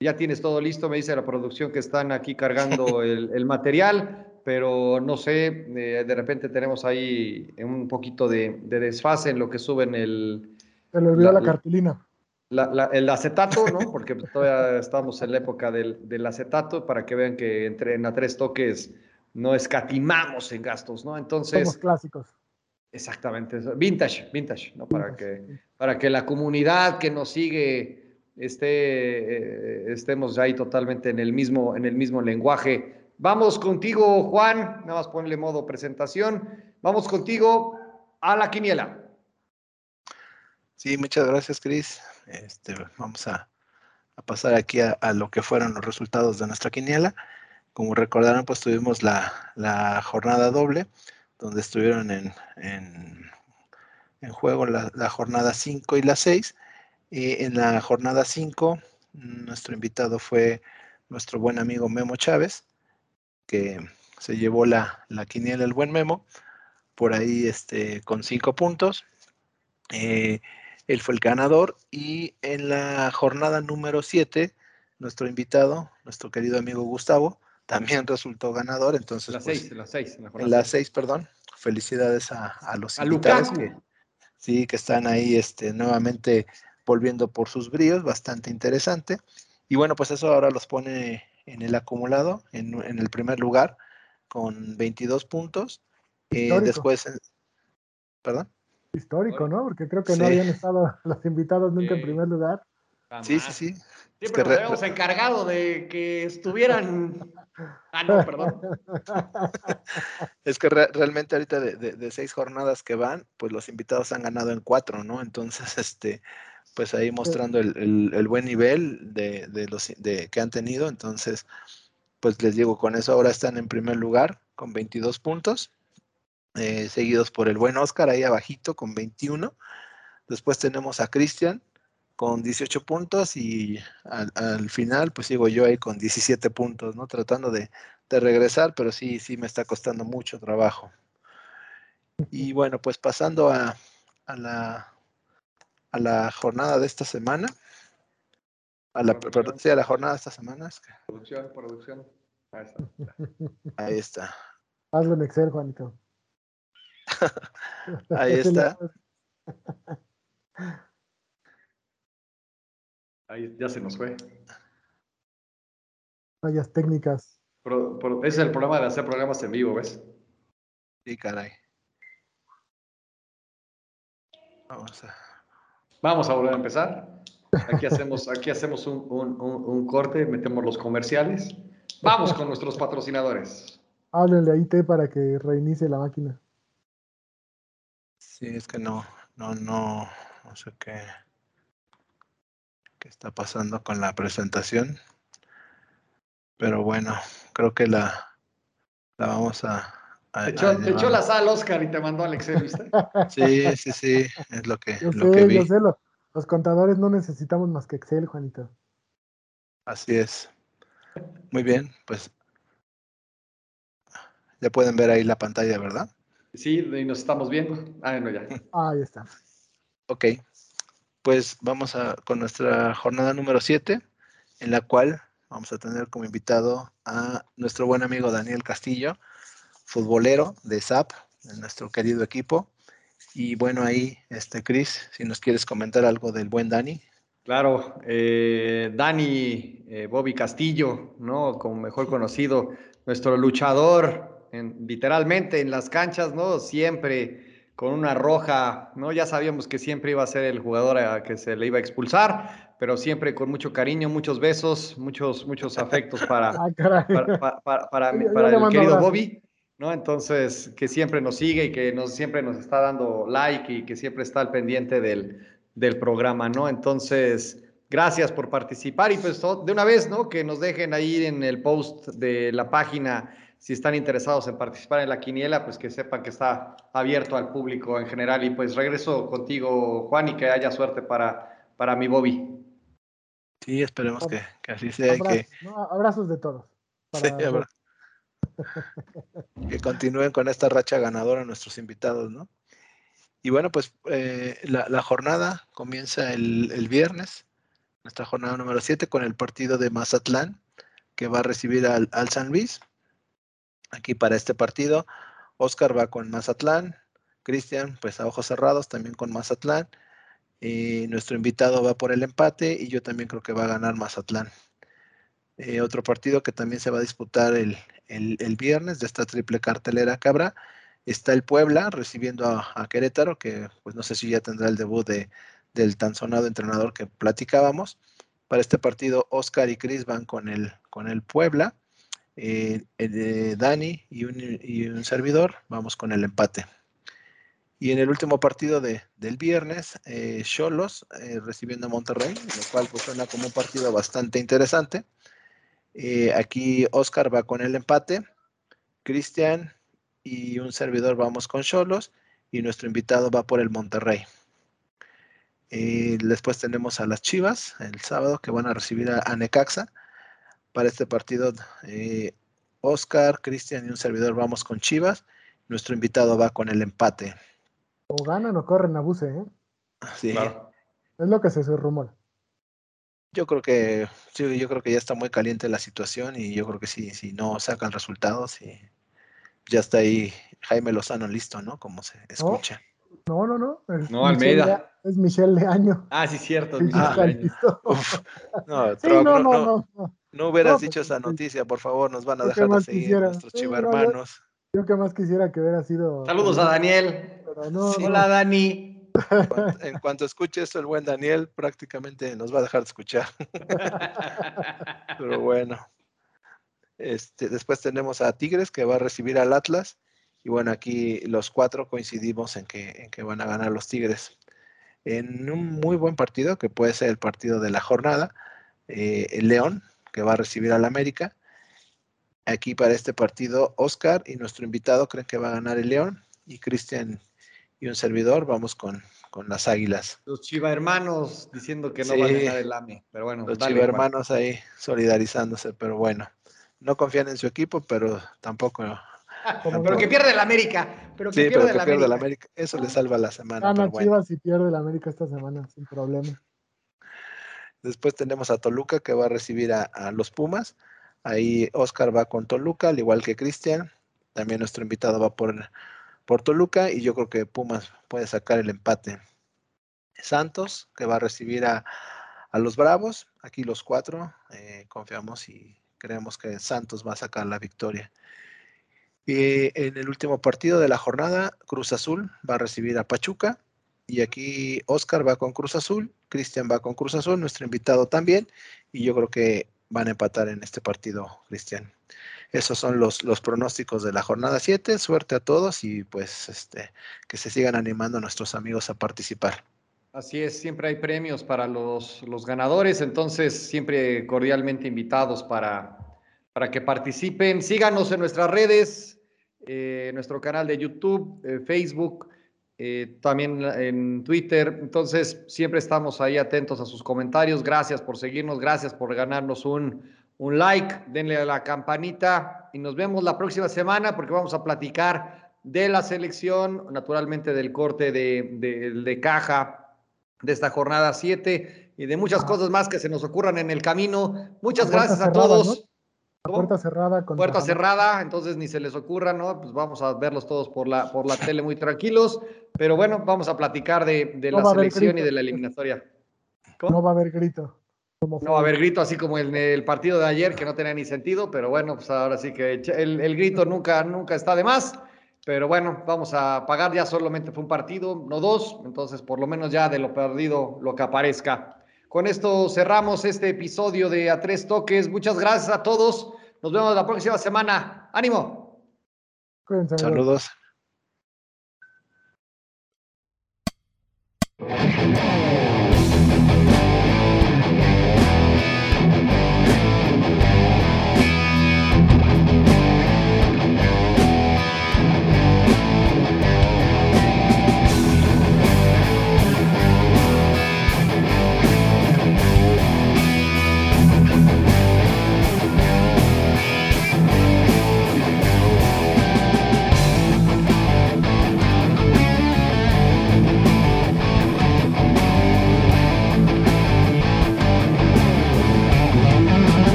Ya tienes todo listo, me dice la producción que están aquí cargando el, el material, pero no sé, eh, de repente tenemos ahí un poquito de, de desfase en lo que suben el... Se le olvidó la, la cartulina. La, la, el acetato, ¿no? Porque todavía estamos en la época del, del acetato, para que vean que entre en A Tres Toques no escatimamos en gastos, ¿no? Entonces... Somos clásicos. Exactamente, vintage, vintage, ¿no? Para, vintage. Que, para que la comunidad que nos sigue... Este, eh, estemos ahí totalmente en el mismo, en el mismo lenguaje. Vamos contigo, Juan, nada más ponle modo presentación. Vamos contigo a la quiniela. Sí, muchas gracias, Cris. Este, vamos a, a pasar aquí a, a lo que fueron los resultados de nuestra quiniela. Como recordarán, pues tuvimos la, la jornada doble, donde estuvieron en, en, en juego la, la jornada cinco y la seis. Eh, en la jornada cinco, nuestro invitado fue nuestro buen amigo Memo Chávez, que se llevó la, la quiniela, el buen Memo, por ahí este, con cinco puntos. Eh, él fue el ganador. Y en la jornada número siete, nuestro invitado, nuestro querido amigo Gustavo, también resultó ganador. Entonces, la pues, seis, la seis, en la jornada. En la seis, perdón. Felicidades a, a los a invitados que, sí, que están ahí este, nuevamente... volviendo por sus bríos, bastante interesante. Y bueno, pues eso ahora los pone en el acumulado, en, en el primer lugar, con veintidós puntos. Eh, después, ¿perdón? Histórico, ¿no? Porque creo que sí. No habían estado los invitados nunca eh, en primer lugar. Sí, sí, sí. Siempre nos habíamos encargado de que estuvieran... Ah, no, perdón. Es que re realmente ahorita de, de, de seis jornadas que van, pues los invitados han ganado en cuatro, ¿no? Entonces, este... pues ahí mostrando el, el, el buen nivel de, de los de, que han tenido. Entonces, pues les digo, con eso ahora están en primer lugar, con veintidós puntos. eh, seguidos por el buen Oscar ahí abajito con veintiuno. Después tenemos a Cristian con dieciocho puntos y al, al final pues sigo yo ahí con diecisiete puntos, ¿no? Tratando de, de regresar, pero sí, sí me está costando mucho trabajo. Y bueno, pues pasando a, a, la, a la jornada de esta semana. A la, perdón, sí, a la jornada de esta semana. Producción, producción. Ahí está. Ahí está. Hazlo en Excel, Juanito. Ahí está. Ahí ya se nos fue. Fallas técnicas. Pro, pro, es el programa de hacer programas en vivo, ¿ves? Sí, caray. Vamos a... Vamos a volver a empezar. Aquí hacemos, aquí hacemos un, un, un, un corte, metemos los comerciales. Vamos con nuestros patrocinadores. Háblenle a I T para que reinicie la máquina. Sí, es que no, no, no, no sé qué, qué está pasando con la presentación. Pero bueno, creo que la, la vamos a... a te echó, te echó la sal, Oscar, y te mandó al Excel, ¿viste? Sí, sí, sí, es lo que, yo lo sé, que vi. Yo sé, lo, los contadores no necesitamos más que Excel, Juanito. Así es. Muy bien, pues ya pueden ver ahí la pantalla, ¿verdad? Sí, y nos estamos viendo. Ah, no, ya. Ahí está. Ok, pues vamos a, con nuestra jornada número siete, en la cual vamos a tener como invitado a nuestro buen amigo Daniel Castillo, futbolero de S A P, de nuestro querido equipo. Y bueno, ahí, este, Cris, si nos quieres comentar algo del buen Dani. Claro, eh, Dani eh, Bobby Castillo, ¿no? Como mejor conocido, nuestro luchador, en, literalmente en las canchas, ¿no? Siempre con una roja, ¿no? Ya sabíamos que siempre iba a ser el jugador a que se le iba a expulsar, pero siempre con mucho cariño, muchos besos, muchos, muchos afectos para, ah, para, para, para, para, yo, yo para el querido abrazo. Bobby, ¿no? Entonces, que siempre nos sigue y que nos, siempre nos está dando like y que siempre está al pendiente del... del programa, ¿no? Entonces, gracias por participar y pues de una vez, ¿no? Que nos dejen ahí en el post de la página, si están interesados en participar en la quiniela, pues que sepan que está abierto al público en general. Y pues regreso contigo, Juan, y que haya suerte para, para mi Bobby. Sí, esperemos que, que así sea. Abrazos, que... ¿no? Abrazos de todos. Para... Sí, abra... que continúen con esta racha ganadora nuestros invitados, ¿no? Y bueno, pues eh, la, la jornada comienza el, el viernes, nuestra jornada número siete, con el partido de Mazatlán, que va a recibir al, al San Luis. Aquí para este partido, Oscar va con Mazatlán, Cristian, pues a ojos cerrados, también con Mazatlán. Y nuestro invitado va por el empate y yo también creo que va a ganar Mazatlán. Eh, otro partido que también se va a disputar el, el, el viernes de esta triple cartelera que habrá. Está el Puebla recibiendo a, a Querétaro, que pues no sé si ya tendrá el debut de, del tan sonado entrenador que platicábamos. Para este partido, Oscar y Cris van con el, con el Puebla. Eh, eh, Dani y un, y un servidor vamos con el empate. Y en el último partido de, del viernes, Xolos eh, eh, recibiendo a Monterrey, lo cual pues suena como un partido bastante interesante. Eh, aquí Oscar va con el empate. Cristian y un servidor vamos con Xolos y nuestro invitado va por el Monterrey. Eh, después tenemos a las Chivas el sábado, que van a recibir a, a Necaxa. Para este partido, eh, Oscar, Cristian y un servidor vamos con Chivas. Nuestro invitado va con el empate. O ganan o corren a Buse, ¿eh? Sí. Claro. Es lo que se rumora. Yo creo que sí, yo creo que ya está muy caliente la situación y yo creo que si, si no sacan resultados, sí. Ya está ahí Jaime Lozano listo, ¿no? Como se escucha. No, no, no. No, no Almeida. De, es Michel de Año. Ah, sí, cierto. Ah, no, sí, no, no, no, no, no. No hubieras no, dicho esa noticia, por favor, nos van a dejar de seguir quisiera. Nuestros sí, chivarmanos. No, yo que más quisiera que hubiera sido... Saludos a Daniel. Pero no, sí. Hola, Dani. En cuanto, en cuanto escuche esto, el buen Daniel prácticamente nos va a dejar de escuchar. Pero bueno. Este, después tenemos a Tigres, que va a recibir al Atlas. Y bueno, aquí los cuatro coincidimos en que, en que van a ganar los Tigres. En un muy buen partido, que puede ser el partido de la jornada, eh, el León, que va a recibir al América. Aquí para este partido, Oscar y nuestro invitado creen que va a ganar el León. y Cristian y un servidor, vamos con, con las Águilas. Los Chiva hermanos diciendo que no sí, vale nada el A M E, pero bueno. Los dale, Chiva hermanos bueno. Ahí solidarizándose, pero bueno, no confían en su equipo, pero tampoco... Como pero que pierde el América. Pero que sí, pierde el América. América. Eso le salva la semana. Ana Chivas bueno. Si pierde el América esta semana, sin problema. Después tenemos a Toluca que va a recibir a, a los Pumas. Ahí Oscar va con Toluca, al igual que Cristian. También nuestro invitado va por, por Toluca y yo creo que Pumas puede sacar el empate. Santos que va a recibir a, a los Bravos. Aquí los cuatro eh, confiamos y creemos que Santos va a sacar la victoria. Eh, en el último partido de la jornada, Cruz Azul va a recibir a Pachuca y aquí Oscar va con Cruz Azul, Cristian va con Cruz Azul, nuestro invitado también, y yo creo que van a empatar en este partido, Cristian. Esos son los, los pronósticos de la jornada siete, suerte a todos y pues este que se sigan animando a nuestros amigos a participar. Así es, siempre hay premios para los, los ganadores, entonces siempre cordialmente invitados para, para que participen. Síganos en nuestras redes. Eh, nuestro canal de YouTube, eh, Facebook, eh, también en Twitter. Entonces, siempre estamos ahí atentos a sus comentarios. Gracias por seguirnos, gracias por ganarnos un, un like. Denle a la campanita y nos vemos la próxima semana porque vamos a platicar de la selección, naturalmente del corte de, de, de caja de esta jornada siete y de muchas cosas más que se nos ocurran en el camino. Muchas gracias a todos. Puerta cerrada. Con Puerta cerrada, entonces ni se les ocurra, ¿no? Pues vamos a verlos todos por la, por la tele muy tranquilos, pero bueno, vamos a platicar de, de no la selección y de la eliminatoria. ¿Cómo? No va a haber grito. Como no va a haber grito, así como en el, el partido de ayer, que no tenía ni sentido, pero bueno, pues ahora sí que el, el grito nunca, nunca está de más, pero bueno, vamos a pagar, ya solamente fue un partido, no dos, entonces por lo menos ya de lo perdido, lo que aparezca. Con esto cerramos este episodio de A Tres Toques. Muchas gracias a todos. Nos vemos la próxima semana. ¡Ánimo! Cuéntame. Saludos.